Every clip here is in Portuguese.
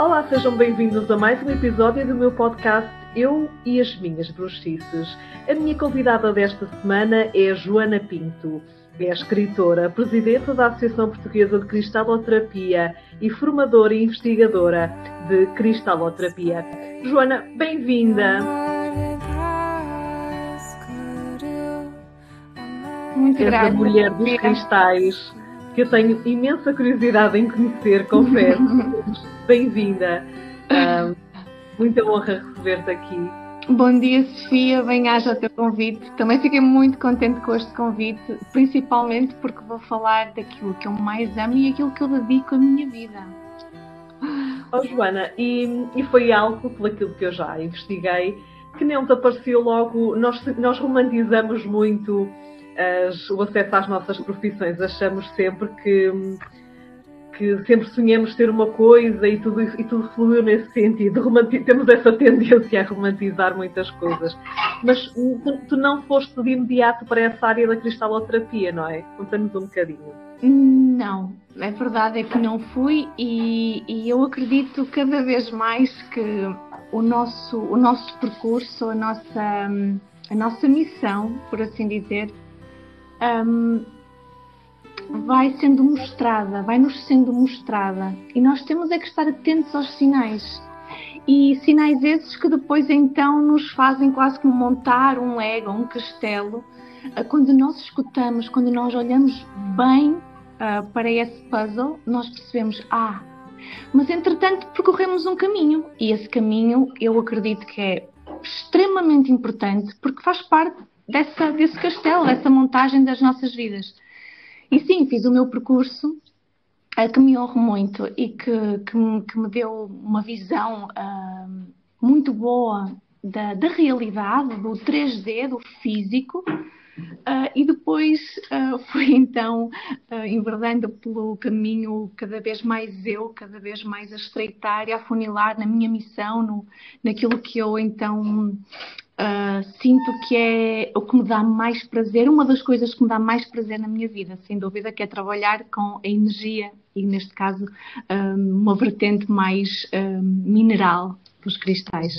Olá, sejam bem-vindos a mais um episódio do meu podcast Eu e as Minhas Bruxices. A minha convidada desta semana é a Joana Pinto. É escritora, presidenta da Associação Portuguesa de Cristaloterapia e formadora e investigadora de cristaloterapia. Joana, bem-vinda! Muito grata. És a mulher dos cristais, que eu tenho imensa curiosidade em conhecer, confesso. Bem-vinda. Muita honra receber-te aqui. Bom dia, Sofia. Bem-aja ao teu convite. Também fiquei muito contente com este convite, principalmente porque vou falar daquilo que eu mais amo e aquilo que eu dedico à minha vida. Oh, Joana, e foi algo, pelo aquilo que eu já investiguei, que não te apareceu logo. Nós romantizamos muito o acesso às nossas profissões. Achamos sempre que sempre sonhamos ter uma coisa e tudo fluiu nesse sentido. Temos essa tendência a romantizar muitas coisas. Mas tu não foste de imediato para essa área da cristaloterapia, não é? Conta-nos um bocadinho. Não, a verdade é que não fui e eu acredito cada vez mais que o nosso percurso, a nossa missão, por assim dizer, vai nos sendo mostrada e nós temos é que estar atentos aos sinais, e sinais esses que depois então nos fazem quase como montar um Lego, um castelo. Quando nós escutamos, quando nós olhamos bem para esse puzzle, nós percebemos, mas entretanto percorremos um caminho, e esse caminho eu acredito que é extremamente importante porque faz parte desse castelo, dessa montagem das nossas vidas. E sim, fiz o meu percurso, que me honro muito e que me deu uma visão muito boa da realidade, do 3D, do físico, e depois fui então enverdando pelo caminho cada vez mais a estreitar e a afunilar na minha missão, naquilo que eu então... sinto que é o que me dá mais prazer, uma das coisas que me dá mais prazer na minha vida, sem dúvida, que é trabalhar com a energia e, neste caso, uma vertente mais mineral dos cristais.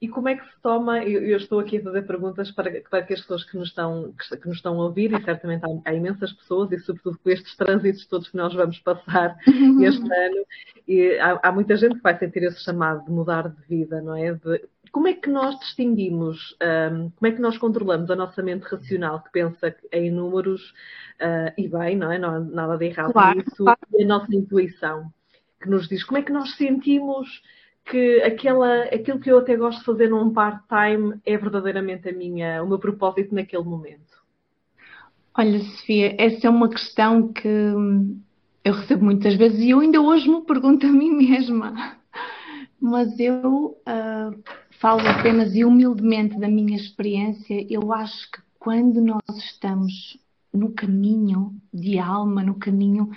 E como é que se toma, eu estou aqui a fazer perguntas para que as pessoas que nos estão a ouvir, e certamente há imensas pessoas, e sobretudo com estes trânsitos todos que nós vamos passar este ano, e há muita gente que vai sentir esse chamado de mudar de vida, não é? Como é que nós distinguimos, como é que nós controlamos a nossa mente racional, que pensa em números, e bem, não é? Não há nada de errado nisso, claro. E a nossa intuição, que nos diz como é que nós sentimos que aquilo que eu até gosto de fazer num part-time é verdadeiramente o meu propósito naquele momento? Olha, Sofia, essa é uma questão que eu recebo muitas vezes e eu ainda hoje me pergunto a mim mesma. Mas eu falo apenas e humildemente da minha experiência. Eu acho que quando nós estamos no caminho de alma, no caminho,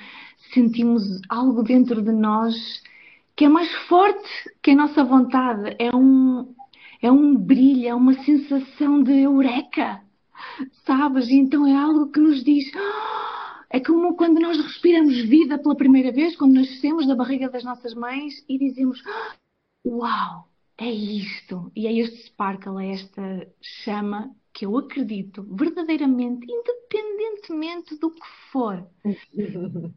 sentimos algo dentro de nós que é mais forte que a nossa vontade, é um brilho, é uma sensação de eureka, sabes? E então é algo que nos diz, é como quando nós respiramos vida pela primeira vez, quando nascemos da barriga das nossas mães e dizemos, uau, é isto, e é este sparkle, é esta chama que eu acredito verdadeiramente, independentemente do que for,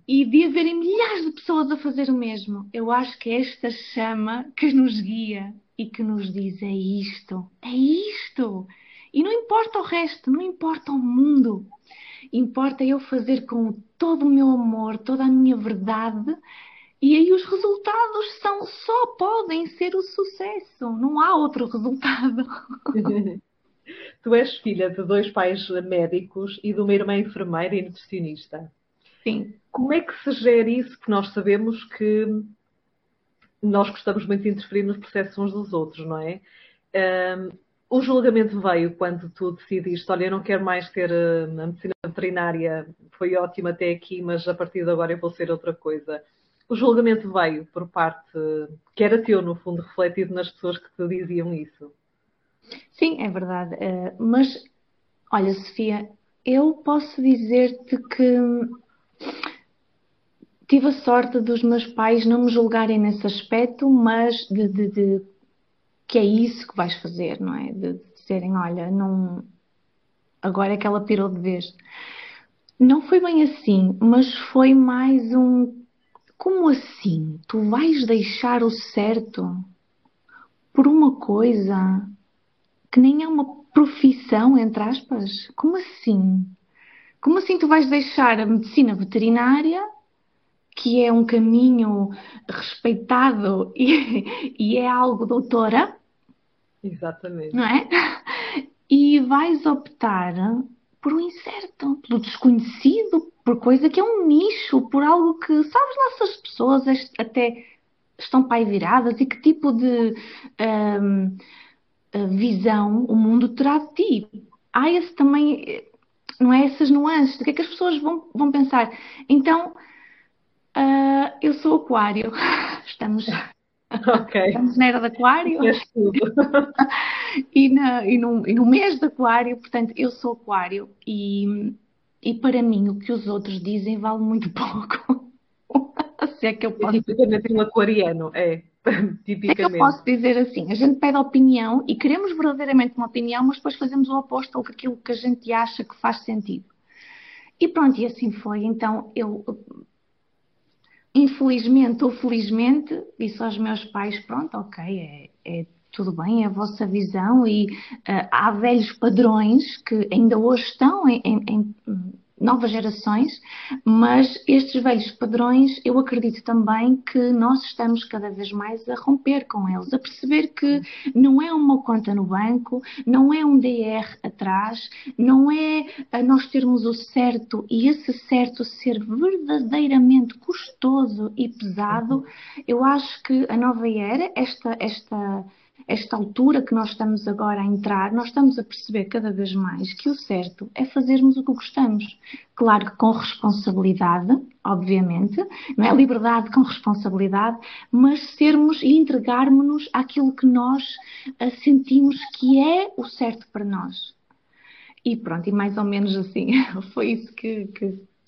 e de haverem milhares de pessoas a fazer o mesmo. Eu acho que é esta chama que nos guia e que nos diz, é isto, é isto. E não importa o resto, não importa o mundo, importa eu fazer com todo o meu amor, toda a minha verdade, e aí os resultados só podem ser o sucesso, não há outro resultado. Tu és filha de 2 pais médicos e de uma irmã enfermeira e nutricionista. Sim. Como é que se gere isso? Que nós sabemos que nós gostamos muito de interferir nos processos uns dos outros, não é? O julgamento veio quando tu decidiste, olha, eu não quero mais ter a medicina veterinária, foi ótima até aqui, mas a partir de agora eu vou ser outra coisa. O julgamento veio por parte, que era teu, no fundo, refletido nas pessoas que te diziam isso. Sim, é verdade, mas olha, Sofia, eu posso dizer-te que Tive a sorte dos meus pais não me julgarem nesse aspecto, mas de que é isso que vais fazer, não é? De dizerem, olha, não, agora é que ela pirou de vez. Não foi bem assim, mas foi mais um... Como assim? Tu vais deixar o certo por uma coisa que nem é uma profissão, entre aspas? Como assim? Como assim tu vais deixar a medicina veterinária, que é um caminho respeitado e é algo doutora? Exatamente. Não é? E vais optar por um incerto, pelo desconhecido, por coisa que é um nicho, por algo que, sabes lá se as pessoas até estão para aí viradas e que tipo de visão o mundo terá de ti. Há esse também, não é, essas nuances, do que é que as pessoas vão pensar. Então, eu sou aquário, estamos na era de aquário. E no mês de aquário, portanto, eu sou aquário e para mim o que os outros dizem vale muito pouco. Se é que eu posso tipicamente um aquariano, é. Tipicamente. É que eu posso dizer assim, a gente pede opinião e queremos verdadeiramente uma opinião, mas depois fazemos o oposto àquilo que a gente acha que faz sentido. E pronto, e assim foi. Então, eu, infelizmente ou felizmente, disse aos meus pais, pronto, ok, é tudo bem, é a vossa visão e há velhos padrões que ainda hoje estão em novas gerações, mas estes velhos padrões, eu acredito também que nós estamos cada vez mais a romper com eles, a perceber que não é uma conta no banco, não é um DR atrás, não é a nós termos o certo e esse certo ser verdadeiramente custoso e pesado. Eu acho que a nova era, esta altura que nós estamos agora a entrar, nós estamos a perceber cada vez mais que o certo é fazermos o que gostamos. Claro que com responsabilidade, obviamente, não é? Liberdade com responsabilidade, mas sermos e entregarmos-nos àquilo que nós sentimos que é o certo para nós. E pronto, e mais ou menos assim, foi isso que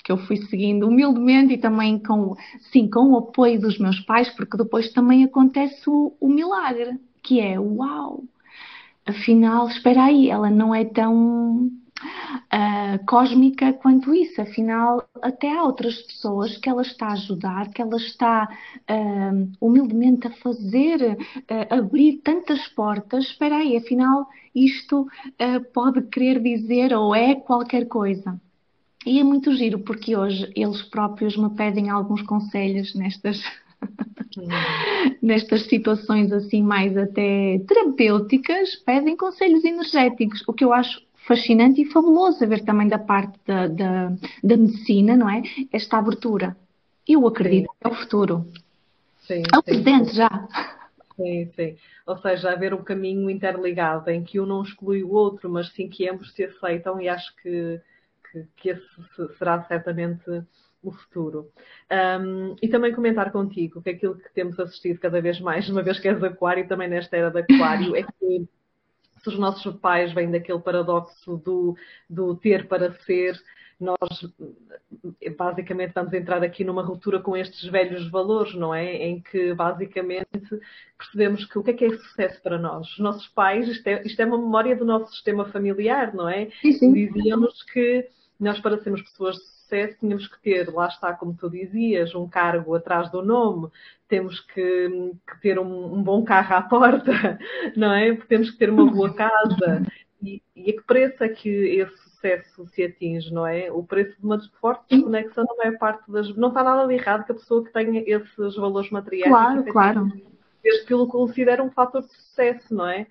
eu fui seguindo humildemente e também com o apoio dos meus pais, porque depois também acontece o milagre. Que é, uau, afinal, espera aí, ela não é tão cósmica quanto isso. Afinal, até há outras pessoas que ela está a ajudar, que ela está humildemente a fazer, abrir tantas portas. Espera aí, afinal, isto pode querer dizer ou é qualquer coisa. E é muito giro, porque hoje eles próprios me pedem alguns conselhos nestas situações assim mais até terapêuticas, pedem conselhos energéticos, o que eu acho fascinante e fabuloso a ver também da parte da medicina, não é? Esta abertura. Eu acredito que é o futuro. Sim, é o presente já. Sim, sim. Ou seja, haver um caminho interligado em que um não exclui o outro, mas sim que ambos se aceitam, e acho que esse será certamente o futuro. E também comentar contigo que aquilo que temos assistido cada vez mais, uma vez que és aquário, também nesta era de aquário, é que se os nossos pais vêm daquele paradoxo do ter para ser, nós basicamente vamos entrar aqui numa ruptura com estes velhos valores, não é? Em que basicamente percebemos que o que é sucesso para nós? Os nossos pais, isto é uma memória do nosso sistema familiar, não é? Dizíamos que nós, para sermos pessoas de sucesso, tínhamos que ter, lá está, como tu dizias, um cargo atrás do nome, temos que ter um bom carro à porta, não é? Temos que ter uma boa casa. E a que preço é que esse sucesso se atinge, não é? O preço de uma forte desconexão não é parte das... Não está nada de errado que a pessoa que tenha esses valores materiais... Claro, claro. Desde que o considera um fator de sucesso, não é?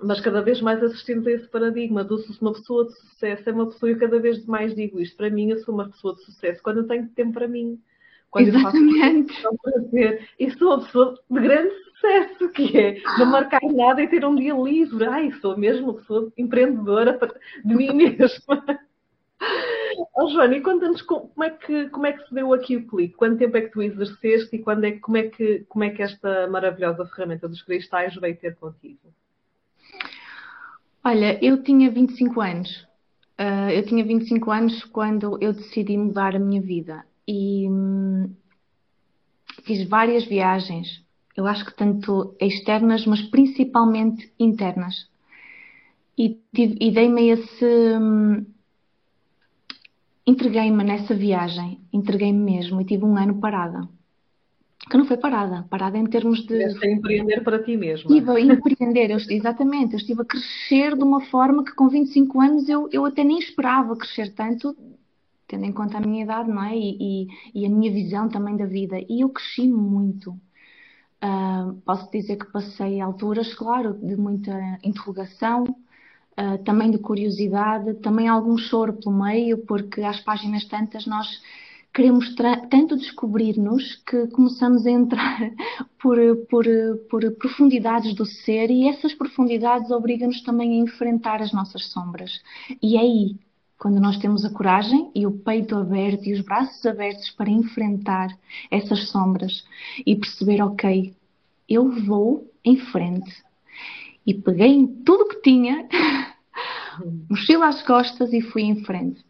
Mas cada vez mais assistimos a esse paradigma do se uma pessoa de sucesso é uma pessoa, e eu cada vez mais digo isto, para mim eu sou uma pessoa de sucesso quando eu tenho tempo para mim, quando Exatamente. Eu faço prazer, e sou uma pessoa de grande sucesso, que é não marcar nada e ter um dia livre. Ai, sou mesmo uma pessoa empreendedora de mim mesma. Oh, Joana, e conta-nos como é que se deu aqui o clique? Quanto tempo é que tu exerceste e como é que esta maravilhosa ferramenta dos cristais veio ter contigo? Olha, eu tinha 25 anos. Eu tinha 25 anos quando eu decidi mudar a minha vida. e fiz várias viagens, eu acho que tanto externas, mas principalmente internas. E dei-me esse... entreguei-me nessa viagem, entreguei-me mesmo, e tive um ano parada. Que não foi parada, parada em termos de... Tiveste a empreender para ti mesma. Estive a empreender, exatamente. Eu estive a crescer de uma forma que com 25 anos eu até nem esperava crescer tanto, tendo em conta a minha idade, não é? E a minha visão também da vida. E eu cresci muito. Posso dizer que passei alturas, claro, de muita interrogação, também de curiosidade, também algum choro pelo meio, porque às páginas tantas nós... queremos tanto descobrir-nos que começamos a entrar por profundidades do ser, e essas profundidades obrigam-nos também a enfrentar as nossas sombras. E aí, quando nós temos a coragem e o peito aberto e os braços abertos para enfrentar essas sombras e perceber, ok, eu vou em frente. E peguei em tudo que tinha, mochila às costas, e fui em frente.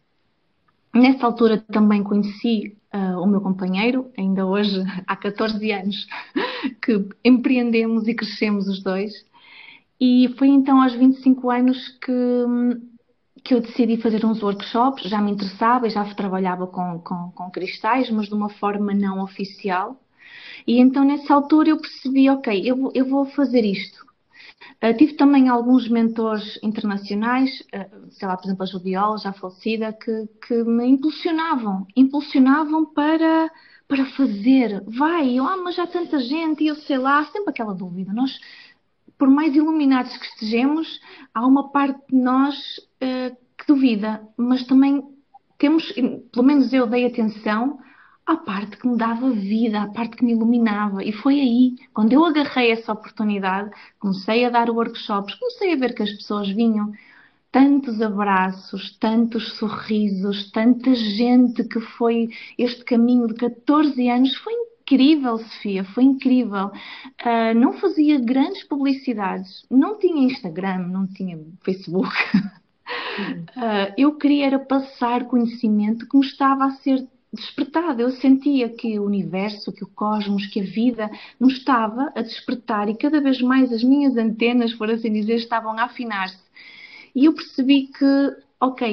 Nessa altura também conheci o meu companheiro, ainda hoje, há 14 anos, que empreendemos e crescemos os dois. E foi então aos 25 anos que eu decidi fazer uns workshops. Já me interessava e já trabalhava com cristais, mas de uma forma não oficial. E então nessa altura eu percebi, ok, eu vou fazer isto. Tive também alguns mentores internacionais, sei lá, por exemplo, a Jodiola, já falecida, que me impulsionavam para fazer. Vai, mas há tanta gente, e eu sei lá, sempre aquela dúvida. Nós, por mais iluminados que estejamos, há uma parte de nós que duvida, mas também temos, pelo menos eu dei atenção à parte que me dava vida, à parte que me iluminava. E foi aí, quando eu agarrei essa oportunidade, comecei a dar workshops, comecei a ver que as pessoas vinham. Tantos abraços, tantos sorrisos, tanta gente que foi este caminho de 14 anos. Foi incrível, Sofia, foi incrível. Não fazia grandes publicidades, não tinha Instagram, não tinha Facebook. Eu queria era passar conhecimento que me estava a ser despertada. Eu sentia que o universo, que o cosmos, que a vida me estava a despertar, e cada vez mais as minhas antenas, por assim dizer, estavam a afinar-se. E eu percebi que, ok,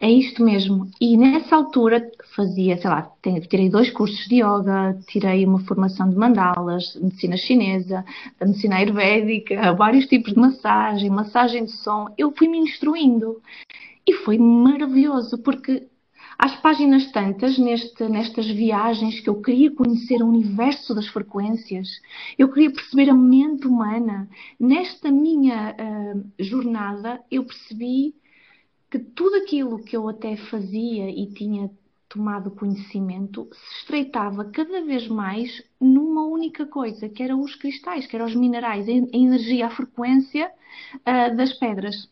é isto mesmo. E nessa altura fazia, sei lá, tirei 2 cursos de yoga, tirei uma formação de mandalas, medicina chinesa, medicina ayurvédica, vários tipos de massagem, massagem de som. Eu fui me instruindo e foi maravilhoso, porque às páginas tantas, nestas viagens que eu queria conhecer o universo das frequências, eu queria perceber a mente humana. Nesta minha jornada, eu percebi que tudo aquilo que eu até fazia e tinha tomado conhecimento se estreitava cada vez mais numa única coisa, que eram os cristais, que eram os minerais, a energia, a frequência das pedras.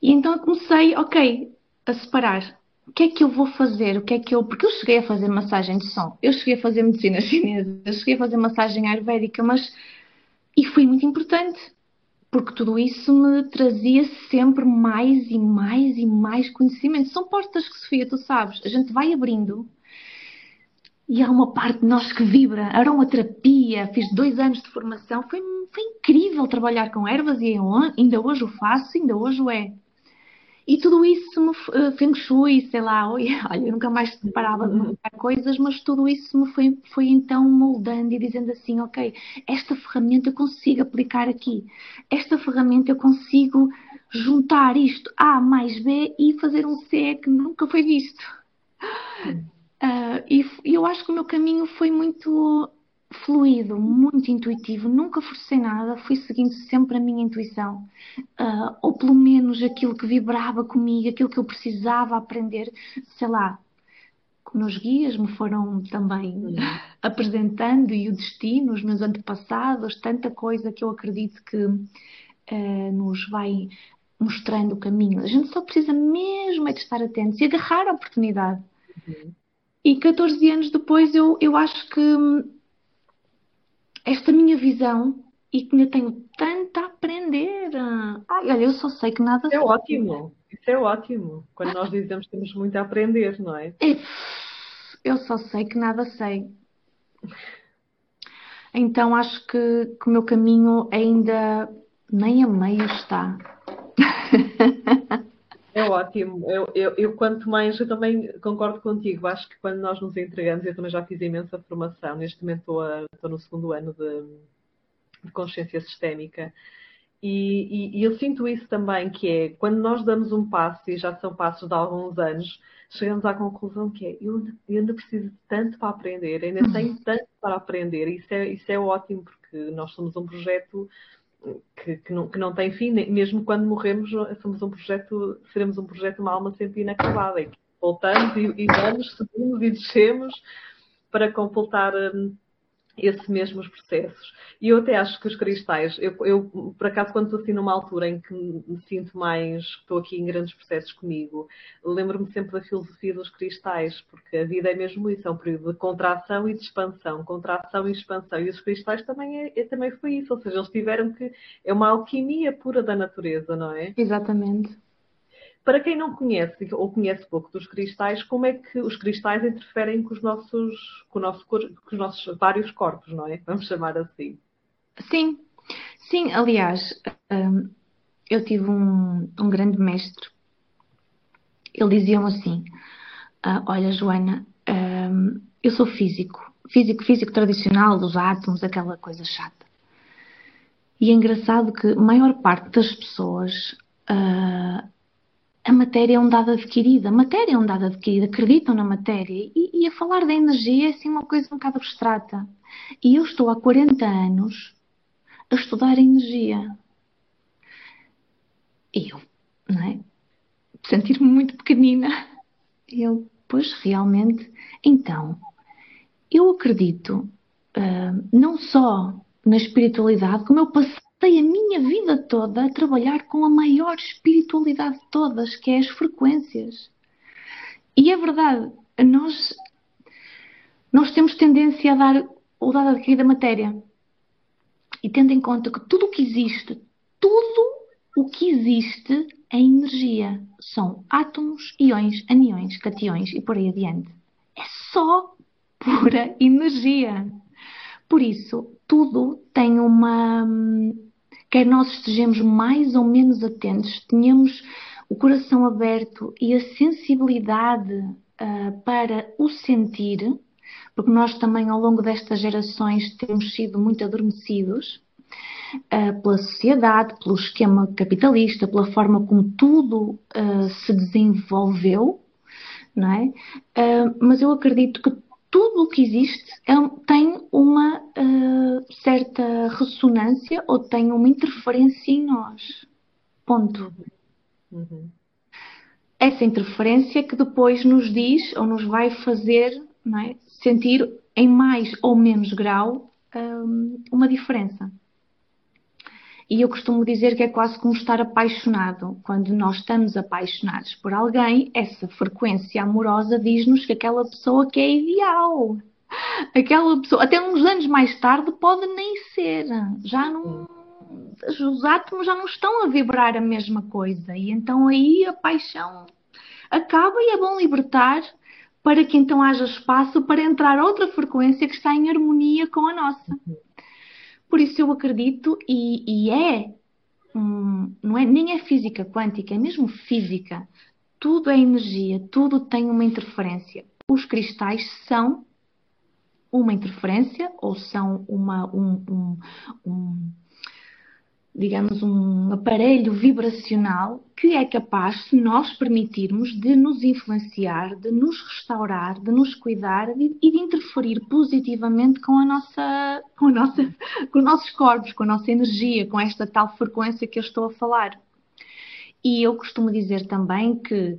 E então eu comecei, ok, a separar. O que é que eu vou fazer? Porque eu cheguei a fazer massagem de som, eu cheguei a fazer medicina chinesa, eu cheguei a fazer massagem ayurvédica, e foi muito importante, porque tudo isso me trazia sempre mais e mais e mais conhecimento. São portas que, Sofia, tu sabes, a gente vai abrindo e há uma parte de nós que vibra. Aromaterapia, fiz 2 anos de formação, foi incrível trabalhar com ervas, e ainda hoje o faço, ainda hoje o é. E tudo isso me feng shui, sei lá, olha, eu nunca mais parava de mudar coisas, mas tudo isso me foi então moldando e dizendo assim, ok, esta ferramenta eu consigo aplicar aqui, esta ferramenta eu consigo juntar isto A mais B e fazer um C que nunca foi visto. E eu acho que o meu caminho foi muito fluido, muito intuitivo, nunca forcei nada, fui seguindo sempre a minha intuição, ou pelo menos aquilo que vibrava comigo, aquilo que eu precisava aprender, sei lá, como os guias me foram também apresentando, e o destino, os meus antepassados, tanta coisa que eu acredito que nos vai mostrando o caminho. A gente só precisa mesmo é de estar atentos e agarrar a oportunidade. E 14 anos depois eu acho que esta minha visão, e que ainda tenho tanto a aprender. Olha, eu só sei que nada sei. É ótimo. Isso é ótimo. Quando nós dizemos que temos muito a aprender, não é? Eu só sei que nada sei. Então acho que o meu caminho ainda nem a meia está. É ótimo. Eu quanto mais, eu também concordo contigo. Acho que quando nós nos entregamos, eu também já fiz imensa formação. Neste momento estou no segundo ano de consciência sistémica. E eu sinto isso também, que é, quando nós damos um passo, e já são passos de alguns anos, chegamos à conclusão que é, eu ainda preciso de tanto para aprender, ainda tenho tanto para aprender. Isso é ótimo, porque nós somos um projeto que não tem fim, mesmo quando morremos, seremos um projeto, uma alma sempre inacabada. E voltamos e vamos, subimos e descemos para completar esses mesmos processos. E eu até acho que os cristais, eu por acaso, quando estou assim numa altura em que me sinto mais, estou aqui em grandes processos comigo, lembro-me sempre da filosofia dos cristais, porque a vida é mesmo isso, é um período de contração e de expansão, contração e expansão, e os cristais também foi isso, ou seja, eles tiveram que, é uma alquimia pura da natureza, não é? Exatamente. Para quem não conhece, ou conhece pouco dos cristais, como é que os cristais interferem com os nossos vários corpos, não é? Vamos chamar assim. Sim, sim. Aliás, eu tive um grande mestre. Ele dizia-me assim, olha Joana, eu sou físico tradicional dos átomos, aquela coisa chata. E é engraçado que a maior parte das pessoas... A matéria é um dado adquirido, acreditam na matéria. E a falar da energia é assim uma coisa um bocado abstrata. E eu estou há 40 anos a estudar a energia. E eu, não é? Sentir-me muito pequenina. Eu, pois realmente, então, eu acredito não só na espiritualidade, como eu passei a minha vida toda a trabalhar com a maior espiritualidade de todas, que é as frequências. E é verdade, nós temos tendência a dar o dado adquirido da matéria. E tendo em conta que tudo o que existe é energia. São átomos, íons, aniões, cations e por aí adiante. É só pura energia. Por isso, tudo tem uma... Quer nós estejamos mais ou menos atentos, tenhamos o coração aberto e a sensibilidade para o sentir, porque nós também ao longo destas gerações temos sido muito adormecidos pela sociedade, pelo esquema capitalista, pela forma como tudo se desenvolveu, não é? Mas eu acredito que tudo o que existe tem uma certa ressonância ou tem uma interferência em nós. Ponto. Uhum. Essa interferência que depois nos diz ou nos vai fazer, não é, sentir em mais ou menos grau uma diferença. E eu costumo dizer que é quase como estar apaixonado. Quando nós estamos apaixonados por alguém, essa frequência amorosa diz-nos que aquela pessoa que é ideal. Aquela pessoa, até uns anos mais tarde, pode nem ser. Já não, os átomos já não estão a vibrar a mesma coisa. E então aí a paixão acaba e é bom libertar para que então haja espaço para entrar outra frequência que está em harmonia com a nossa. Por isso eu acredito, não é, nem é física quântica, é mesmo física. Tudo é energia, tudo tem uma interferência. Os cristais são uma interferência ou são digamos, um aparelho vibracional que é capaz, se nós permitirmos, de nos influenciar, de nos restaurar, de nos cuidar e de interferir positivamente com os nossos corpos, com a nossa energia, com esta tal frequência que eu estou a falar. E eu costumo dizer também que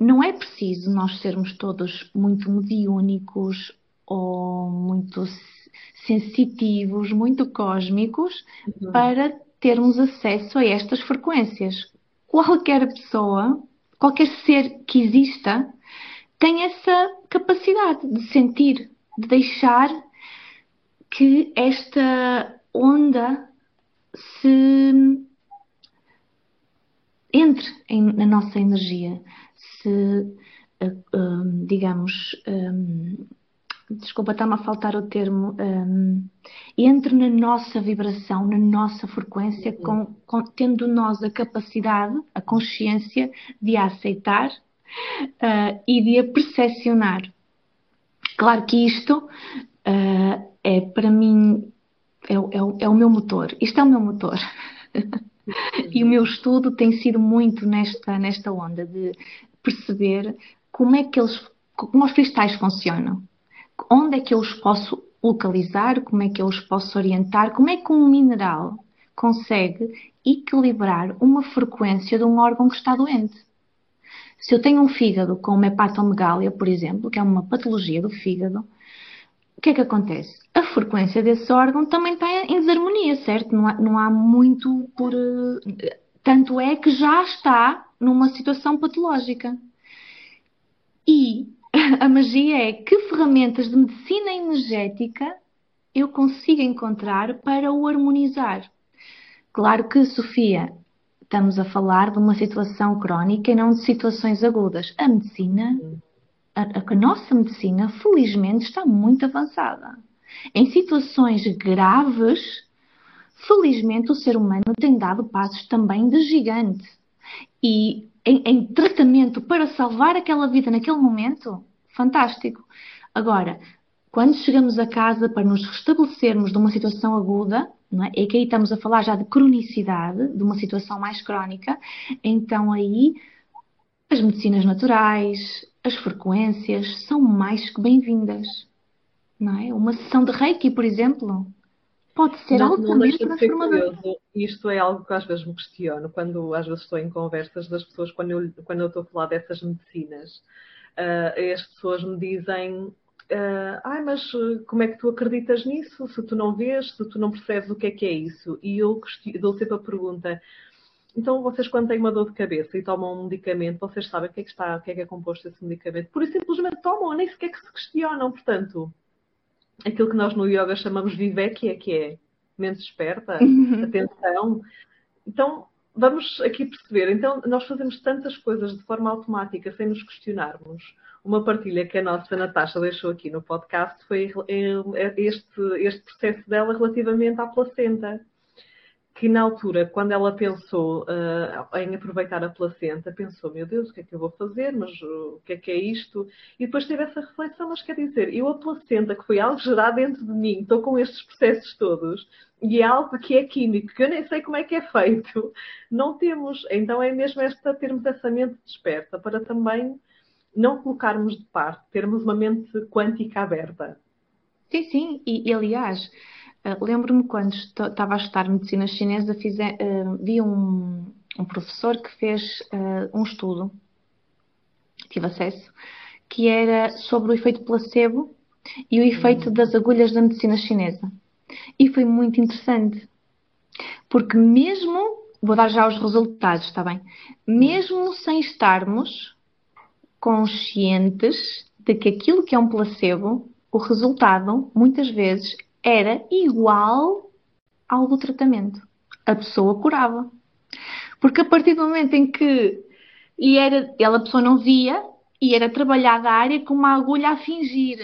não é preciso nós sermos todos muito mediúnicos ou muito sensitivos, muito cósmicos, para termos acesso a estas frequências. Qualquer pessoa, qualquer ser que exista, tem essa capacidade de sentir, de deixar que esta onda se entre na nossa energia, se, digamos, desculpa, está-me a faltar o termo, entre na nossa vibração, na nossa frequência, tendo nós a capacidade, a consciência de a aceitar e de a percepcionar. Claro que isto é, para mim, é o meu motor. Isto é o meu motor. E o meu estudo tem sido muito nesta onda de perceber como os cristais funcionam. Onde é que eu os posso localizar, como é que eu os posso orientar, como é que um mineral consegue equilibrar uma frequência de um órgão que está doente. Se eu tenho um fígado com uma hepatomegalia, por exemplo, que é uma patologia do fígado, o que é que acontece? A frequência desse órgão também está em desarmonia, certo? Não há muito por... Tanto é que já está numa situação patológica. E a magia é que ferramentas de medicina energética eu consigo encontrar para o harmonizar. Claro que, Sofia, estamos a falar de uma situação crónica e não de situações agudas. A medicina, a nossa medicina, felizmente, está muito avançada. Em situações graves, felizmente, o ser humano tem dado passos também de gigante. E em tratamento para salvar aquela vida naquele momento, fantástico. Agora, quando chegamos a casa para nos restabelecermos de uma situação aguda, não é? É que aí estamos a falar já de cronicidade, de uma situação mais crónica, então aí as medicinas naturais, as frequências são mais que bem-vindas. Não é? Uma sessão de reiki, por exemplo, pode ser altamente transformador. Isto é algo que às vezes me questiono, quando às vezes estou em conversas das pessoas, quando eu estou a falar dessas medicinas, as pessoas me dizem, mas como é que tu acreditas nisso? Se tu não vês, se tu não percebes o que é isso? E eu dou sempre a pergunta, então vocês quando têm uma dor de cabeça e tomam um medicamento, vocês sabem o que é composto esse medicamento? Por isso simplesmente tomam, nem sequer que se questionam, portanto... Aquilo que nós no yoga chamamos Vivekia, que é mente esperta, atenção. Então, vamos aqui perceber. Então, nós fazemos tantas coisas de forma automática, sem nos questionarmos. Uma partilha que a nossa Natasha deixou aqui no podcast foi este processo dela relativamente à placenta. Que na altura, quando ela pensou em aproveitar a placenta, pensou, meu Deus, o que é que eu vou fazer? Mas o que é isto? E depois teve essa reflexão, mas quer dizer, eu a placenta, que foi algo gerado dentro de mim, estou com estes processos todos, e é algo que é químico, que eu nem sei como é que é feito. Não temos, então é mesmo termos essa mente desperta, para também não colocarmos de parte, termos uma mente quântica aberta. Sim, sim, e aliás... lembro-me quando estava a estudar medicina chinesa, vi um professor que fez um estudo, tive acesso, que era sobre o efeito placebo e o efeito das agulhas da medicina chinesa. E foi muito interessante, porque mesmo, vou dar já os resultados, está bem? Mesmo sem estarmos conscientes de que aquilo que é um placebo, o resultado, muitas vezes, era igual ao do tratamento. A pessoa curava. Porque a partir do momento em que a pessoa não via e era trabalhada a área com uma agulha a fingir.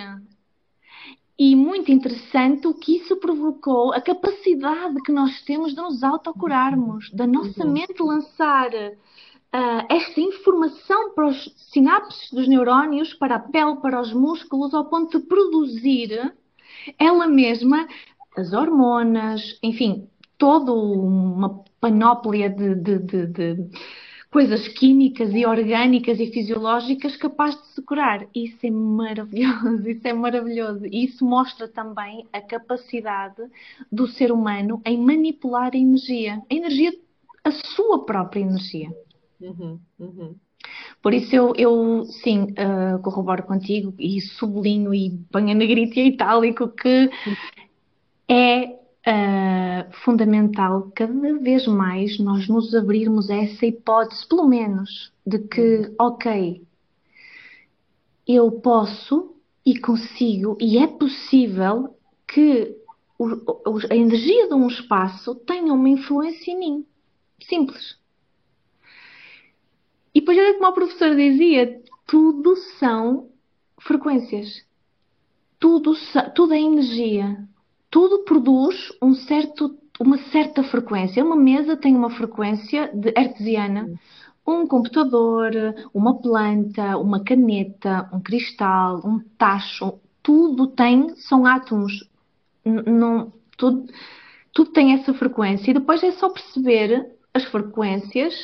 E muito interessante o que isso provocou, a capacidade que nós temos de nos autocurarmos, da nossa mente lançar esta informação para os sinapses dos neurónios, para a pele, para os músculos, ao ponto de produzir... ela mesma, as hormonas, enfim, toda uma panóplia de coisas químicas e orgânicas e fisiológicas capazes de se curar. Isso é maravilhoso, isso é maravilhoso. E isso mostra também a capacidade do ser humano em manipular a energia, a sua própria energia. Por isso eu sim, corroboro contigo e sublinho e ponho a negrito e a itálico que é fundamental cada vez mais nós nos abrirmos a essa hipótese, pelo menos, de que, ok, eu posso e consigo e é possível que a energia de um espaço tenha uma influência em mim. Simples. E depois era como o professor dizia, tudo são frequências. Tudo é energia. Tudo produz uma certa frequência. Uma mesa tem uma frequência de artesiana. Um computador, uma planta, uma caneta, um cristal, um tacho. Tudo tem, são átomos. Tudo tem essa frequência. E depois é só perceber as frequências,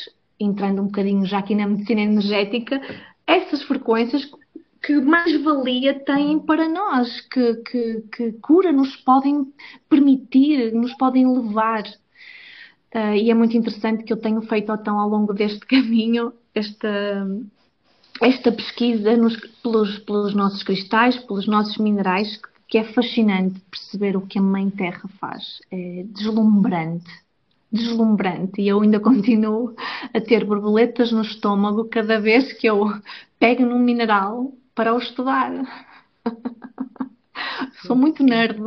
entrando um bocadinho já aqui na medicina energética, essas frequências que mais-valia têm para nós, que cura nos podem permitir, nos podem levar. E é muito interessante que eu tenho feito, então, ao longo deste caminho, esta pesquisa pelos nossos cristais, pelos nossos minerais, que é fascinante perceber o que a Mãe Terra faz. É deslumbrante. Deslumbrante, e eu ainda continuo a ter borboletas no estômago cada vez que eu pego num mineral para o estudar. Sou muito nerd,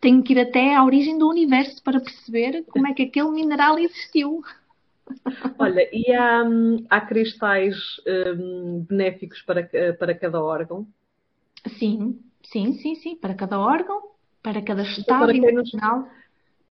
tenho que ir até à origem do universo para perceber como é que aquele mineral existiu. Olha, e há cristais benéficos para cada órgão? Sim, para cada órgão, para cada estado emocional.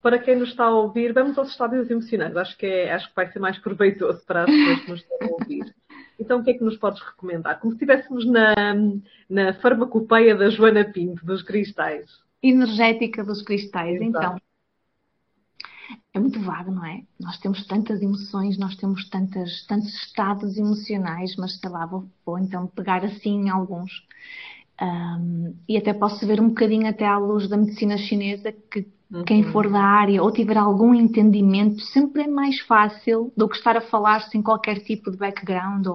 Para quem nos está a ouvir, vamos aos estádios emocionais. Acho que vai ser mais proveitoso para as pessoas que nos estão a ouvir. Então, o que é que nos podes recomendar? Como se estivéssemos na farmacopeia da Joana Pinto, dos cristais. Energética dos cristais. Exato. Então, é muito vago, não é? Nós temos tantas emoções, nós temos tantos estados emocionais, mas sei lá, vou então pegar assim alguns. E até posso ver um bocadinho até à luz da medicina chinesa, que quem for da área ou tiver algum entendimento, sempre é mais fácil do que estar a falar sem qualquer tipo de background.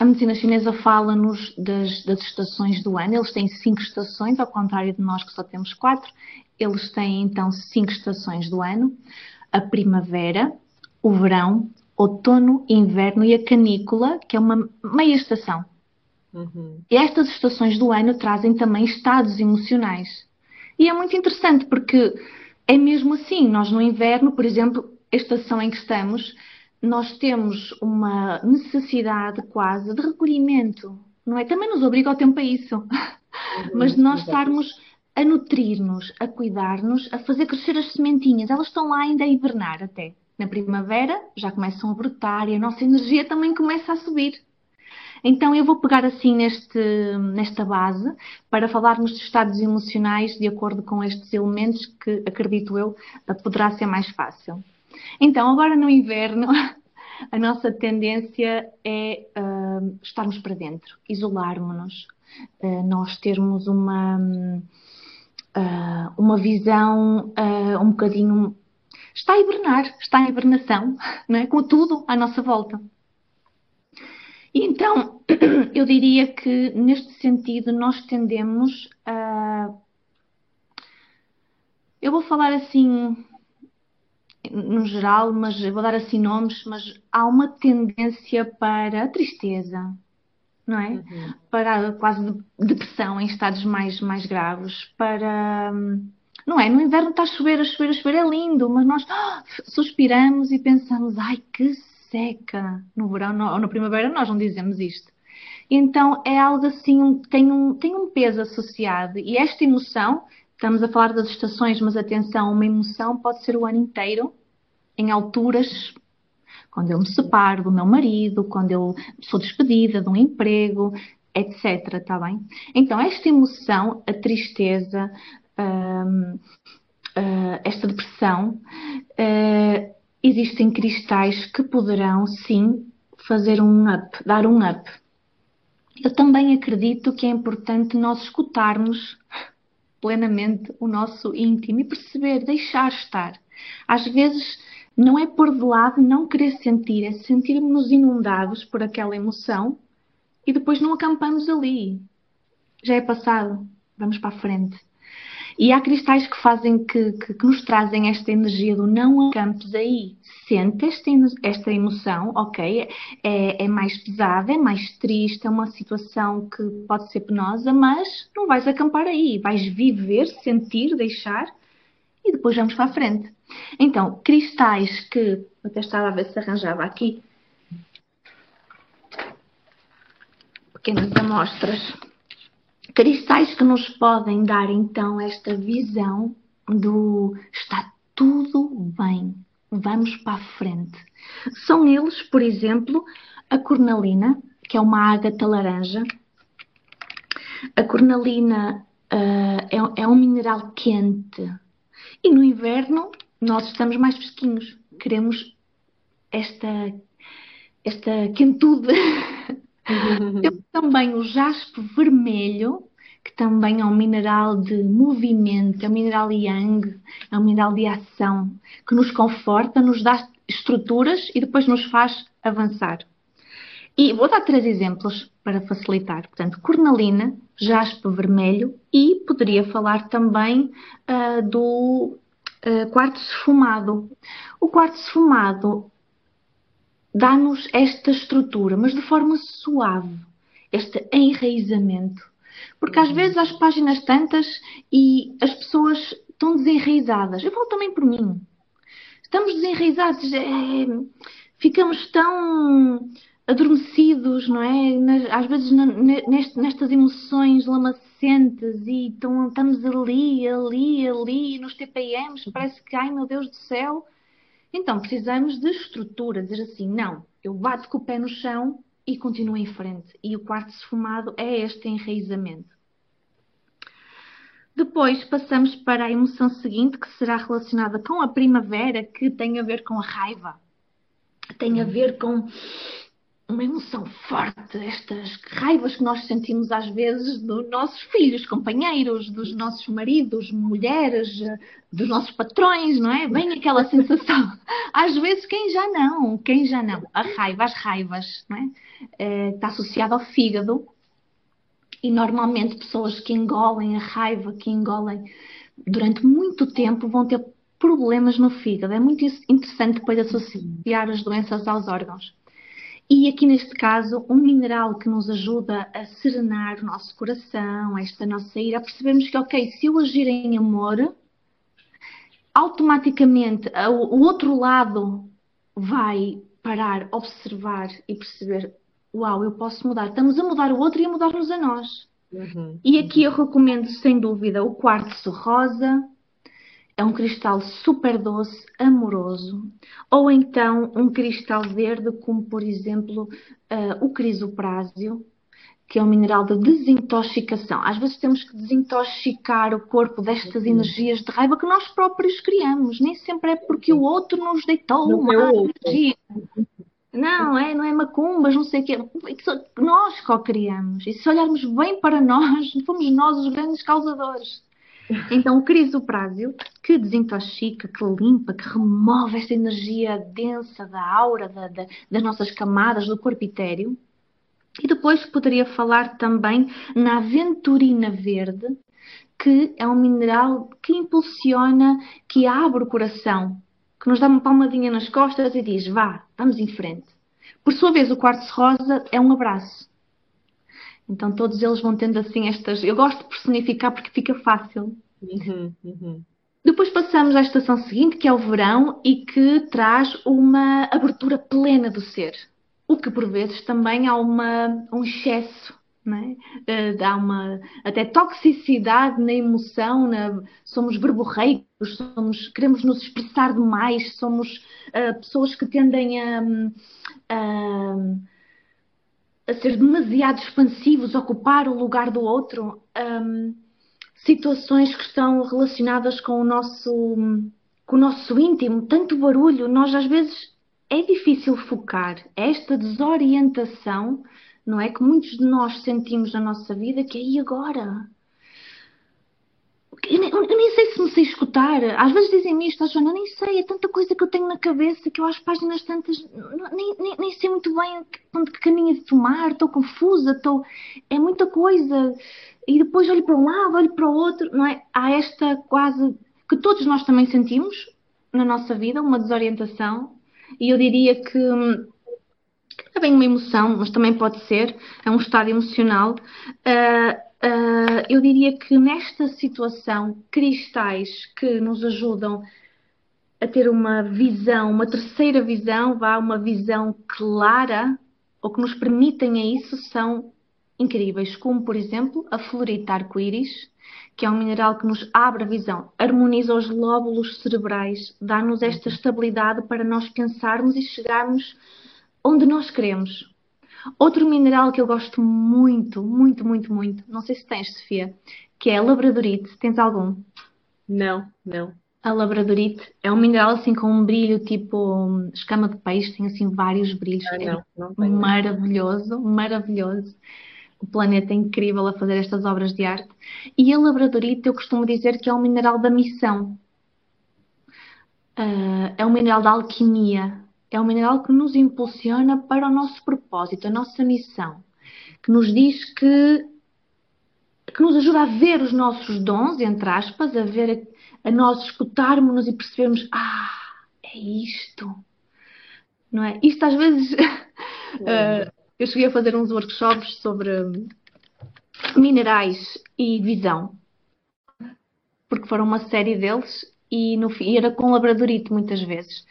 A medicina chinesa fala-nos das estações do ano. Eles têm 5 estações, ao contrário de nós que só temos 4. Eles têm então 5 estações do ano: a primavera, o verão, outono, inverno e a canícula, que é uma meia estação. E estas estações do ano trazem também estados emocionais. E é muito interessante porque é mesmo assim. Nós no inverno, por exemplo, a estação em que estamos, nós temos uma necessidade quase de recolhimento, não é? Também nos obriga ao tempo a isso. Mas nós estarmos a nutrir-nos, a cuidar-nos, a fazer crescer as sementinhas. Elas estão lá ainda a hibernar até. Na primavera já começam a brotar e a nossa energia também começa a subir. Então eu vou pegar assim nesta base para falarmos de estados emocionais de acordo com estes elementos que, acredito eu, poderá ser mais fácil. Então agora no inverno a nossa tendência é estarmos para dentro, isolarmos-nos, nós termos uma visão um bocadinho... Está a hibernar, está em hibernação, não é? Com tudo à nossa volta. E então, eu diria que, neste sentido, nós tendemos a... Eu vou falar assim, no geral, mas eu vou dar assim nomes, mas há uma tendência para a tristeza, não é? Para quase depressão em estados mais graves, para... Não é? No inverno está a chover, é lindo, mas nós suspiramos e pensamos, ai, que seca. No verão ou na primavera nós não dizemos isto. Então é algo assim, tem um peso associado. E esta emoção, estamos a falar das estações, mas atenção, uma emoção pode ser o ano inteiro, em alturas, quando eu me separo do meu marido, quando eu sou despedida de um emprego, etc. Está bem? Então esta emoção, a tristeza... esta depressão, existem cristais que poderão, sim, fazer um up, dar um up. Eu também acredito que é importante nós escutarmos plenamente o nosso íntimo e perceber, deixar estar. Às vezes não é pôr de lado, não querer sentir, é sentirmos-nos inundados por aquela emoção e depois não acampamos ali. Já é passado, vamos para a frente. E há cristais que fazem que nos trazem esta energia do não acampes aí. Sente esta emoção, ok? É mais pesada, é mais triste, é uma situação que pode ser penosa, mas não vais acampar aí. Vais viver, sentir, deixar e depois vamos para a frente. Então, cristais que... Até estava a ver se arranjava aqui. Pequenas amostras. Cristais que nos podem dar, então, esta visão do... Está tudo bem. Vamos para a frente. São eles, por exemplo, a cornalina, que é uma ágata laranja. A cornalina é um mineral quente. E no inverno nós estamos mais fresquinhos. Queremos esta quentude. Temos também o jaspe vermelho, que também é um mineral de movimento, é um mineral yang, é um mineral de ação, que nos conforta, nos dá estruturas e depois nos faz avançar. E vou dar 3 exemplos para facilitar. Portanto, cornalina, jaspe vermelho e poderia falar também do quartzo fumado. O quartzo fumado dá-nos esta estrutura, mas de forma suave, este enraizamento. Porque às vezes as páginas tantas e as pessoas estão desenraizadas. Eu falo também por mim. Estamos desenraizados, ficamos tão... adormecidos, não é? Às vezes nestas emoções lamacentes e estamos ali, nos TPMs, parece que, ai meu Deus do céu. Então, precisamos de estrutura, dizer assim, não, eu bato com o pé no chão e continuo em frente. E o quartzo fumado é este enraizamento. Depois passamos para a emoção seguinte, que será relacionada com a primavera, que tem a ver com a raiva, tem a ver com... uma emoção forte, estas raivas que nós sentimos às vezes dos nossos filhos, companheiros, dos nossos maridos, mulheres, dos nossos patrões, não é? Bem aquela sensação. Às vezes quem já não? A raiva, as raivas, não é? Está associada ao fígado e normalmente pessoas que engolem a raiva, que engolem durante muito tempo vão ter problemas no fígado. É muito interessante depois associar as doenças aos órgãos. E aqui neste caso, um mineral que nos ajuda a serenar o nosso coração, esta nossa ira, a percebermos que, ok, se eu agir em amor, automaticamente o outro lado vai parar, observar e perceber, uau, eu posso mudar. Estamos a mudar o outro e a mudar-nos a nós. E aqui eu recomendo, sem dúvida, o quartzo rosa. É um cristal super doce, amoroso, ou então um cristal verde, como por exemplo o crisoprásio, que é um mineral de desintoxicação. Às vezes temos que desintoxicar o corpo destas energias de raiva que nós próprios criamos. Nem sempre é porque o outro nos deitou uma energia. Não é macumbas, não sei o quê. Nós co-criamos. E se olharmos bem para nós, fomos nós os grandes causadores. Então, o crisoprásio, que desintoxica, que limpa, que remove esta energia densa da aura, das nossas camadas, do corpo etéreo. E depois poderia falar também na aventurina verde, que é um mineral que impulsiona, que abre o coração, que nos dá uma palmadinha nas costas e diz, vá, vamos em frente. Por sua vez, o quartzo rosa é um abraço. Então todos eles vão tendo assim estas... Eu gosto de personificar porque fica fácil. Depois passamos à estação seguinte, que é o verão, e que traz uma abertura plena do ser. O que por vezes também há um excesso, não é? Há até toxicidade na emoção, somos verborreicos, queremos nos expressar demais, somos pessoas que tendem a ser demasiado expansivos, ocupar o lugar do outro, situações que estão relacionadas com o nosso íntimo, tanto barulho, nós às vezes é difícil focar. Esta desorientação, não é, que muitos de nós sentimos na nossa vida, que é e agora? Eu nem sei se me sei escutar. Às vezes dizem-me isto, Joana, eu nem sei, é tanta coisa que eu tenho na cabeça que eu às páginas tantas nem sei muito bem onde que caminho de tomar, estou confusa, é muita coisa. E depois olho para um lado, olho para o outro, não é? Há esta quase, que todos nós também sentimos na nossa vida, uma desorientação. E eu diria que é bem uma emoção, mas também pode ser, é um estado emocional. Eu diria que nesta situação, cristais que nos ajudam a ter uma visão, uma terceira visão, vá, uma visão clara, ou que nos permitem a isso, são incríveis, como por exemplo a fluorita arco-íris, que é um mineral que nos abre a visão, harmoniza os lóbulos cerebrais, dá-nos esta estabilidade para nós pensarmos e chegarmos onde nós queremos. Outro mineral que eu gosto muito, muito, muito, muito, não sei se tens, Sofia, que é a labradorite. Tens algum? Não, não. A labradorite é um mineral assim com um brilho tipo escama de peixe, tem assim vários brilhos. Ah, não, não, maravilhoso, maravilhoso. O planeta é incrível a fazer estas obras de arte. E a labradorite, eu costumo dizer que é um mineral da missão. É um mineral da alquimia. É um mineral que nos impulsiona para o nosso propósito, a nossa missão. Que nos diz que nos ajuda a ver os nossos dons, entre aspas, a ver, a nós escutarmos-nos e percebermos, ah, é isto. Não é? Isto às vezes... Eu cheguei a fazer uns workshops sobre minerais e visão, porque foram uma série deles e era com labradorite muitas vezes.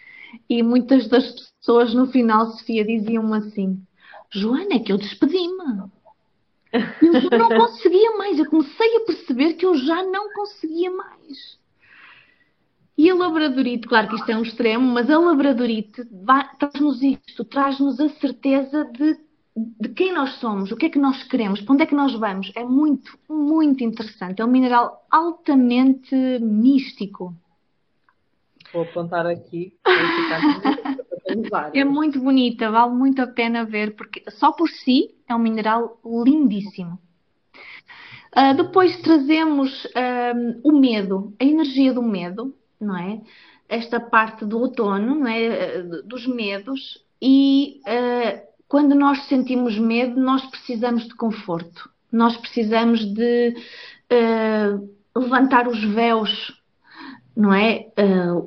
E muitas das pessoas no final, Sofia, diziam assim, Joana, é que eu despedi-me. Eu já não conseguia mais, eu comecei a perceber que eu já não conseguia mais. E a labradorite, claro que isto é um extremo, mas a labradorite traz-nos isto, traz-nos a certeza de quem nós somos, o que é que nós queremos, para onde é que nós vamos. É muito, muito interessante. É um mineral altamente místico. Vou apontar aqui. É muito bonita, vale muito a pena ver, porque só por si é um mineral lindíssimo. Depois trazemos o medo, a energia do medo, não é? Esta parte do outono, não é? Dos medos. E quando nós sentimos medo, nós precisamos de conforto. Nós precisamos de levantar os véus, não é?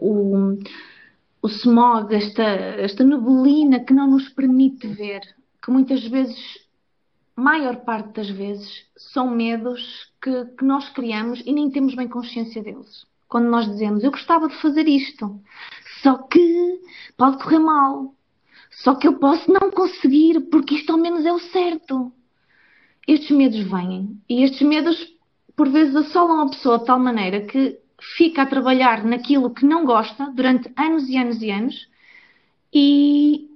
O smog, esta neblina que não nos permite ver, que muitas vezes, maior parte das vezes, são medos que nós criamos e nem temos bem consciência deles. Quando nós dizemos, eu gostava de fazer isto, só que pode correr mal, só que eu posso não conseguir, porque isto ao menos é o certo. Estes medos vêm, e estes medos por vezes assolam a pessoa de tal maneira que fica a trabalhar naquilo que não gosta durante anos e anos e anos, e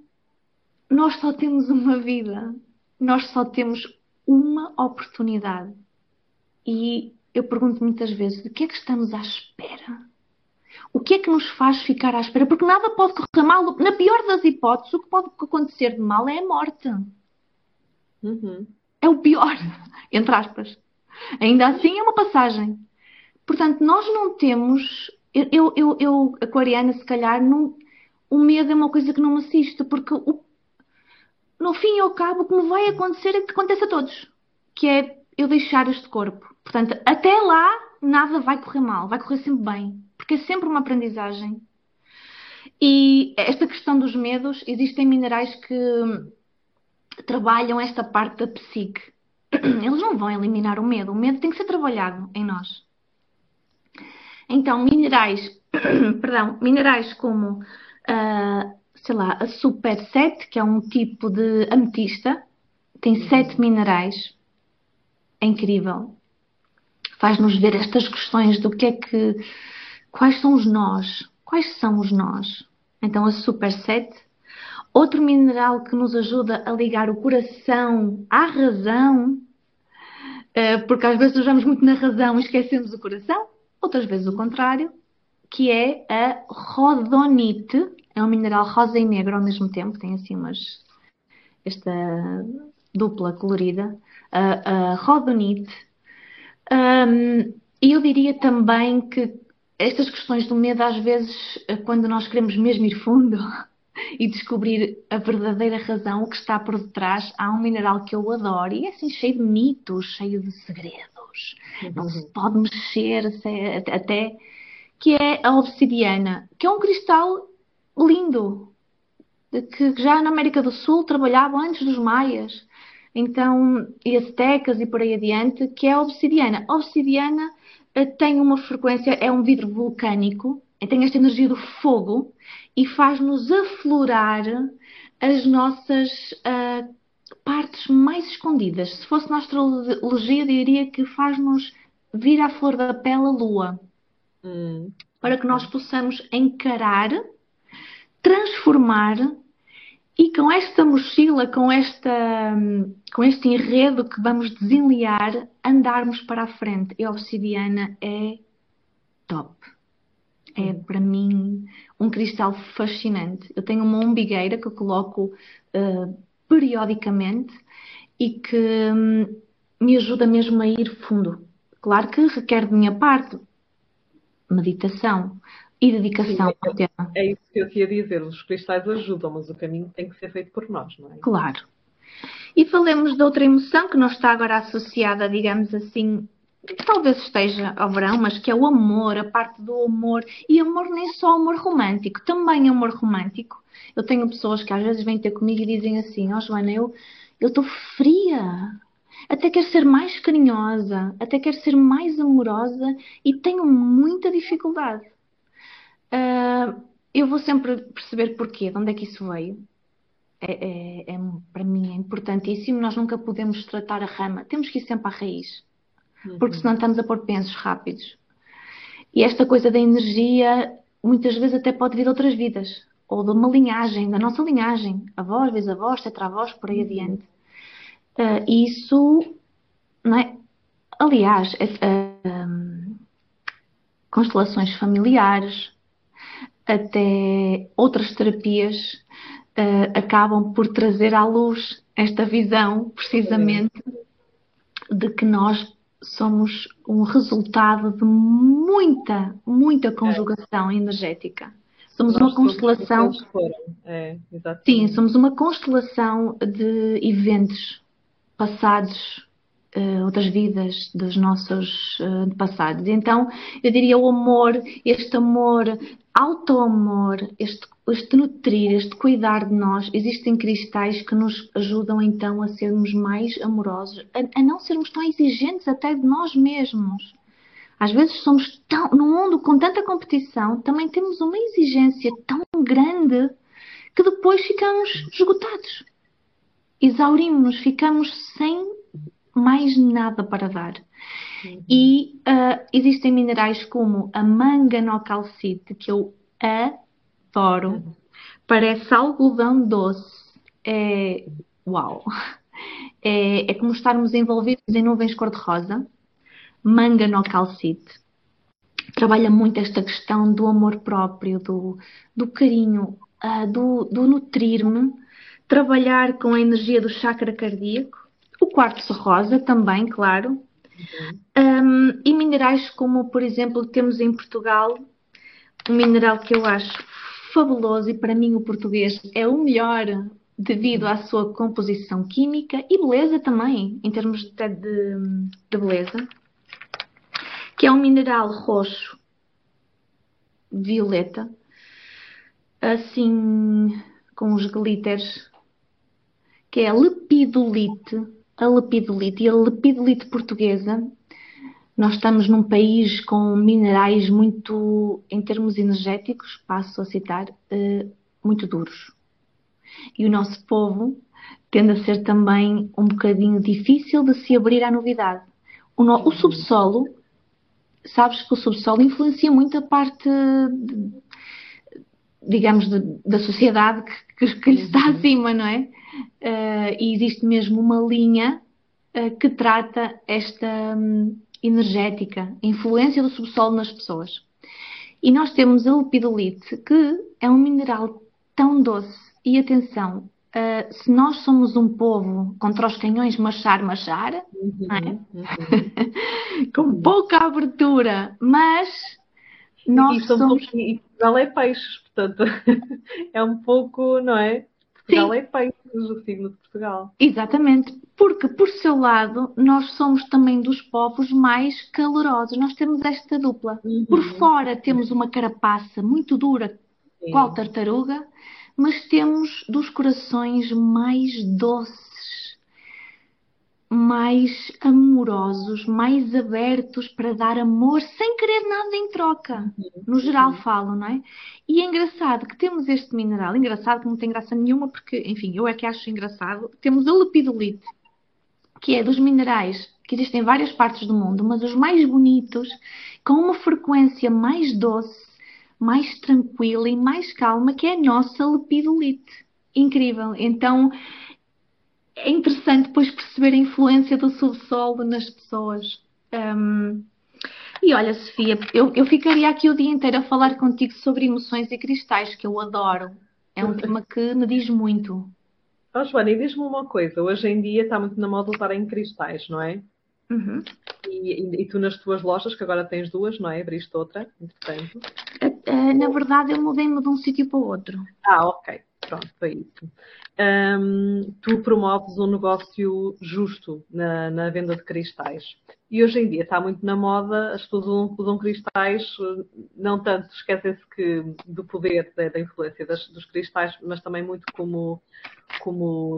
nós só temos uma vida, nós só temos uma oportunidade. E eu pergunto muitas vezes, de que é que estamos à espera? O que é que nos faz ficar à espera? Porque nada pode correr mal. Na pior das hipóteses, o que pode acontecer de mal é a morte. Uhum. É o pior, entre aspas. Ainda assim é uma passagem. Portanto, nós não temos... Eu aquariana, se calhar, não, o medo é uma coisa que não me assiste, porque no fim e ao cabo, o que me vai acontecer é o que acontece a todos, que é eu deixar este corpo. Portanto, até lá, nada vai correr mal, vai correr sempre bem, porque é sempre uma aprendizagem. E esta questão dos medos, existem minerais que trabalham esta parte da psique. Eles não vão eliminar o medo tem que ser trabalhado em nós. Então, minerais como, sei lá, a Super 7, que é um tipo de ametista, tem 7 minerais. É incrível. Faz-nos ver estas questões do que é que... Quais são os nós? Quais são os nós? Então, a Super 7. Outro mineral que nos ajuda a ligar o coração à razão, porque às vezes nós vamos muito na razão e esquecemos o coração. Outras vezes o contrário, que é a rodonite. É um mineral rosa e negro ao mesmo tempo. Tem assim esta dupla colorida. A rodonite. E eu diria também que estas questões do medo, às vezes, quando nós queremos mesmo ir fundo e descobrir a verdadeira razão, o que está por detrás, há um mineral que eu adoro. E é assim, cheio de mitos, cheio de segredos. Não se pode mexer até... Que é a obsidiana, que é um cristal lindo, que já na América do Sul trabalhavam antes dos maias. Então, e aztecas e por aí adiante, que é a obsidiana. A obsidiana tem uma frequência, é um vidro vulcânico, tem esta energia do fogo e faz-nos aflorar as nossas partes mais escondidas. Se fosse na astrologia, diria que faz-nos vir à flor da pele a lua. Para que nós possamos encarar, transformar e com esta mochila, com este enredo que vamos desenliar, andarmos para a frente. E a obsidiana é top. É, para mim, um cristal fascinante. Eu tenho uma umbigueira que eu coloco periodicamente e que me ajuda mesmo a ir fundo. Claro que requer de minha parte meditação e dedicação. Sim, é isso que eu te ia dizer. Os cristais ajudam, mas o caminho tem que ser feito por nós, não é? Claro. E falemos de outra emoção que não está agora associada, digamos assim, que talvez esteja ao verão, mas que é o amor, a parte do amor. E amor nem só amor romântico, também amor romântico. Eu tenho pessoas que às vezes vêm ter comigo e dizem assim: ó Joana, eu estou fria, até quero ser mais carinhosa, até quero ser mais amorosa e tenho muita dificuldade. Eu vou sempre perceber porquê, de onde é que isso veio. Para mim é importantíssimo, nós nunca podemos tratar a rama, temos que ir sempre à raiz. Porque senão estamos a pôr pensos rápidos. E esta coisa da energia, muitas vezes até pode vir de outras vidas. Ou de uma linhagem, da nossa linhagem. Avós, bisavós, tetravós, por aí adiante. Isso, não é? Aliás, constelações familiares, até outras terapias, acabam por trazer à luz esta visão, precisamente, de que nós somos um resultado de muita conjugação energética. Somos uma constelação de eventos passados, outras vidas dos nossos passados. Então, eu diria o amor, este amor, auto-amor, este nutrir, este cuidar de nós. Existem cristais que nos ajudam então a sermos mais amorosos, a não sermos tão exigentes até de nós mesmos. Às vezes somos tão, num mundo com tanta competição, também temos uma exigência tão grande que depois ficamos esgotados. Exaurimos-nos, ficamos sem mais nada para dar. E existem minerais como a manganocalcite, que eu adoro. Parece algodão doce. É uau! É como estarmos envolvidos em nuvens cor-de-rosa. Manganocalcite trabalha muito esta questão do amor próprio, do carinho, do nutrir-me, trabalhar com a energia do chakra cardíaco, o quartzo rosa também, claro, e minerais como, por exemplo, temos em Portugal, um mineral que eu acho fabuloso e para mim o português é o melhor devido à sua composição química e beleza também, em termos de beleza, que é um mineral roxo, violeta, assim com os glitters, que é a lepidolite e a lepidolite portuguesa. Nós estamos num país com minerais muito, em termos energéticos, passo a citar, muito duros. E o nosso povo tende a ser também um bocadinho difícil de se abrir à novidade. O subsolo, sabes que o subsolo influencia muito a parte, digamos, da sociedade que lhe está acima, não é? E existe mesmo uma linha que trata esta energética, a influência do subsolo nas pessoas. E nós temos a lepidolite, que é um mineral tão doce. E atenção, se nós somos um povo contra os canhões machar, não é? Com pouca abertura, mas nós somos... E Portugal é peixes, portanto, é um pouco, não é? Portugal é peixes, o signo de Portugal. Exatamente, porque por seu lado nós somos também dos povos mais calorosos, nós temos esta dupla. Por fora temos uma carapaça muito dura, qual tartaruga, mas temos dos corações mais doces, mais amorosos, mais abertos para dar amor sem querer nada em troca. No geral falo, não é? E é engraçado que temos este mineral, engraçado que não tem graça nenhuma, porque, enfim, eu é que acho engraçado. Temos a lepidolite, que é dos minerais que existem em várias partes do mundo, mas os mais bonitos, com uma frequência mais doce, mais tranquila e mais calma, que é a nossa lepidolite. Incrível. Então, é interessante depois perceber a influência do subsolo nas pessoas. E olha, Sofia, eu ficaria aqui o dia inteiro a falar contigo sobre emoções e cristais, que eu adoro. É um tema que me diz muito. Oh, Joana, e diz-me uma coisa. Hoje em dia está muito na moda usarem cristais, não é? Uhum. E tu nas tuas lojas, que agora tens duas, não é? Abriste outra, entretanto. Na verdade, eu mudei-me de um sítio para o outro. Ah, ok. Pronto, é isso. Tu promoves um negócio justo na venda de cristais. E hoje em dia está muito na moda, as pessoas usam cristais, não tanto, esquecem-se do poder, da influência dos cristais, mas também muito como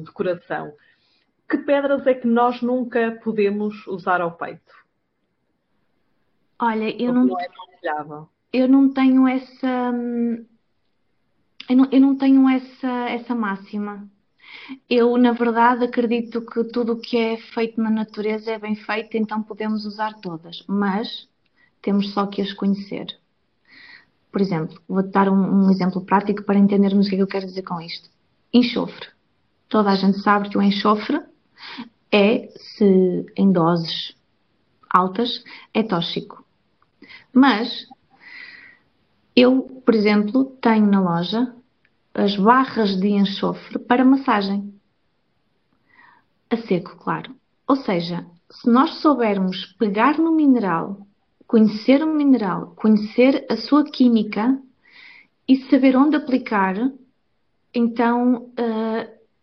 decoração. Que pedras é que nós nunca podemos usar ao peito? Olha, Eu não tenho essa máxima. Eu, na verdade, acredito que tudo o que é feito na natureza é bem feito, então podemos usar todas, mas temos só que as conhecer. Por exemplo, vou-te dar um exemplo prático para entendermos o que eu quero dizer com isto. Enxofre. Toda a gente sabe que o enxofre é, se em doses altas, é tóxico. Mas eu, por exemplo, tenho na loja as barras de enxofre para massagem. A seco, claro. Ou seja, se nós soubermos pegar no mineral, conhecer o mineral, conhecer a sua química e saber onde aplicar, então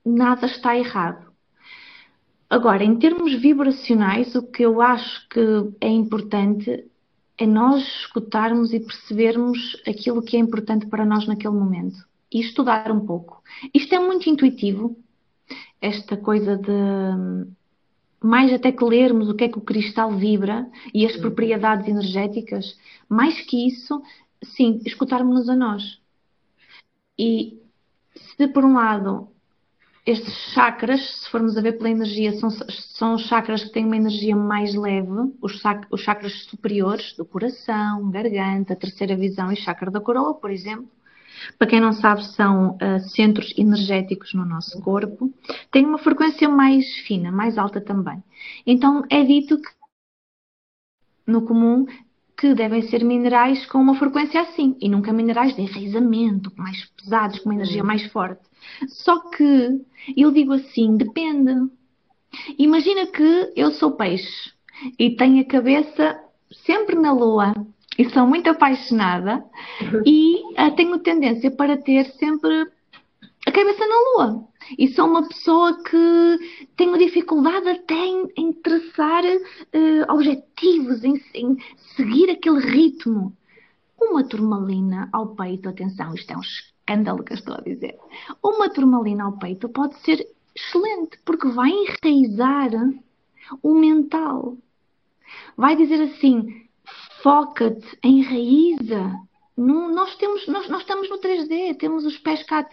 nada está errado. Agora, em termos vibracionais, o que eu acho que é importante é nós escutarmos e percebermos aquilo que é importante para nós naquele momento. E estudar um pouco. Isto é muito intuitivo, esta coisa de mais até que lermos o que é que o cristal vibra e as propriedades energéticas, mais que isso, sim, escutarmos-nos a nós. E se por um lado estes chakras, se formos a ver pela energia, são chakras que têm uma energia mais leve, os chakras superiores, do coração, garganta, terceira visão e chakra da coroa, por exemplo. Para quem não sabe, são centros energéticos no nosso corpo. Tem uma frequência mais fina, mais alta também. Então, é dito que, no comum, que devem ser minerais com uma frequência assim. E nunca minerais de enraizamento, mais pesados, com uma energia mais forte. Só que, eu digo assim, depende. Imagina que eu sou peixe e tenho a cabeça sempre na lua. E sou muito apaixonada e tenho tendência para ter sempre a cabeça na lua. E sou uma pessoa que tenho dificuldade até em traçar objetivos, em seguir aquele ritmo. Uma turmalina ao peito, atenção, isto é um escândalo que eu estou a dizer. Uma turmalina ao peito pode ser excelente, porque vai enraizar o mental. Vai dizer assim: foca-te, enraiza. Nós estamos no 3D, temos os pés cá,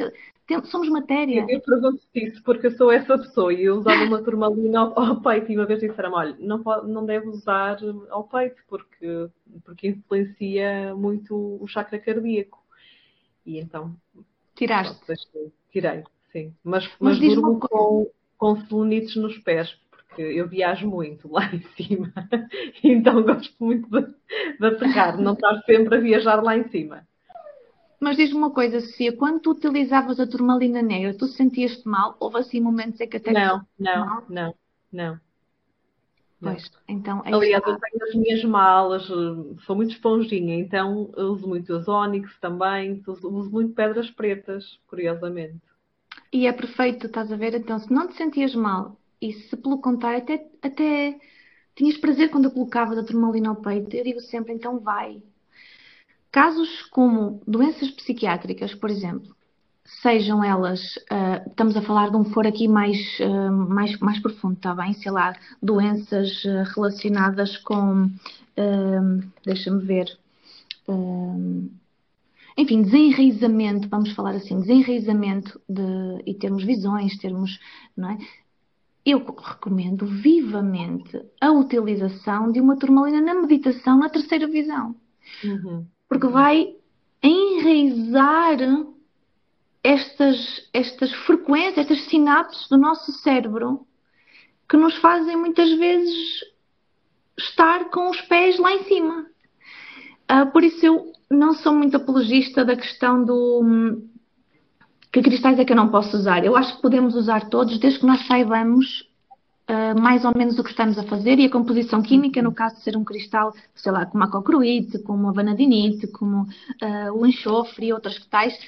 somos matéria. Eu pergunto-te isso porque eu sou essa pessoa e eu usava uma turmalina ao peito e uma vez disseram-me: olha, não deve usar ao peito porque influencia muito o chakra cardíaco. E então... Tiraste? Tirei, sim. Mas durmo com celunites nos pés. Eu viajo muito lá em cima, então gosto muito de atacar, não estar sempre a viajar lá em cima. Mas diz-me uma coisa, Sofia, quando tu utilizavas a turmalina negra, tu sentias-te mal? Houve assim momentos em que até... Não. Pois, então... Aliás, eu tenho as minhas malas, sou muito esponjinha, então uso muito os ónix também, uso muito pedras pretas, curiosamente. E é perfeito, estás a ver? Então, se não te sentias mal... E se pelo contrário, até tinhas prazer quando eu colocava da turmalina ao peito, eu digo sempre, então vai. Casos como doenças psiquiátricas, por exemplo, sejam elas, estamos a falar de um foro aqui mais profundo, está bem? Sei lá, doenças relacionadas com, deixa-me ver, enfim, desenraizamento, vamos falar assim, desenraizamento de, e termos visões, termos, não é? Eu recomendo vivamente a utilização de uma turmalina na meditação, na terceira visão. Uhum. Porque vai enraizar estas frequências, estas sinapses do nosso cérebro que nos fazem muitas vezes estar com os pés lá em cima. Por isso eu não sou muito apologista da questão do... Que cristais é que eu não posso usar? Eu acho que podemos usar todos, desde que nós saibamos mais ou menos o que estamos a fazer e a composição química, no caso de ser um cristal, sei lá, como a cocroíte, como a vanadinite, como o enxofre e outras tais,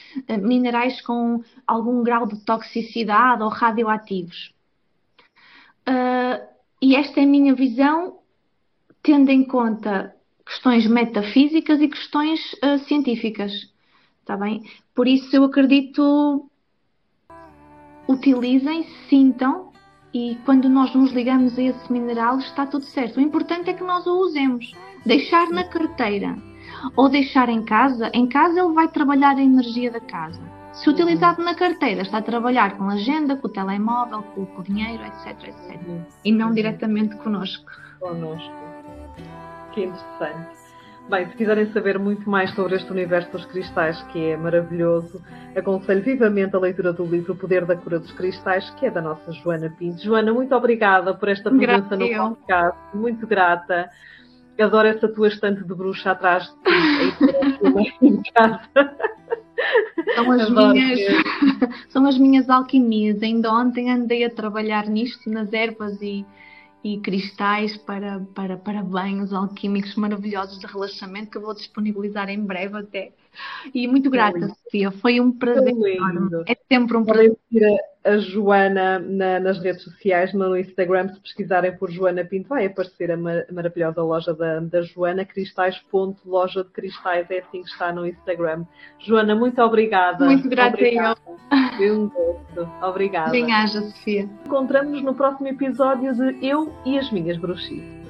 minerais com algum grau de toxicidade ou radioativos. E esta é a minha visão, tendo em conta questões metafísicas e questões científicas. Está bem? Por isso eu acredito, utilizem, sintam, e quando nós nos ligamos a esse mineral está tudo certo. O importante é que nós o usemos. Deixar na carteira ou deixar em casa ele vai trabalhar a energia da casa. Se utilizado na carteira, está a trabalhar com a agenda, com o telemóvel, com o dinheiro, etc, etc. E não diretamente connosco. Connosco. Que interessante. Bem, se quiserem saber muito mais sobre este universo dos cristais, que é maravilhoso, aconselho vivamente a leitura do livro O Poder da Cura dos Cristais, que é da nossa Joana Pinto. Joana, muito obrigada por esta presença no podcast. Muito grata. Adoro essa tua estante de bruxa atrás de ti. Em casa. São as minhas alquimias. Ainda ontem andei a trabalhar nisto, nas ervas e cristais para banhos alquímicos maravilhosos de relaxamento, que eu vou disponibilizar em breve até. E muito grata, Sofia. Foi um prazer. É sempre um prazer. Podem a Joana nas redes sociais, no Instagram, se pesquisarem por Joana Pinto, vai aparecer a maravilhosa loja da Joana, cristais.loja de cristais, é assim que está no Instagram. Joana, muito obrigada. Muito grata a eu. Foi um gosto. Obrigada. Bem-aja, Sofia. Encontramos-nos no próximo episódio de Eu e as Minhas Bruxices.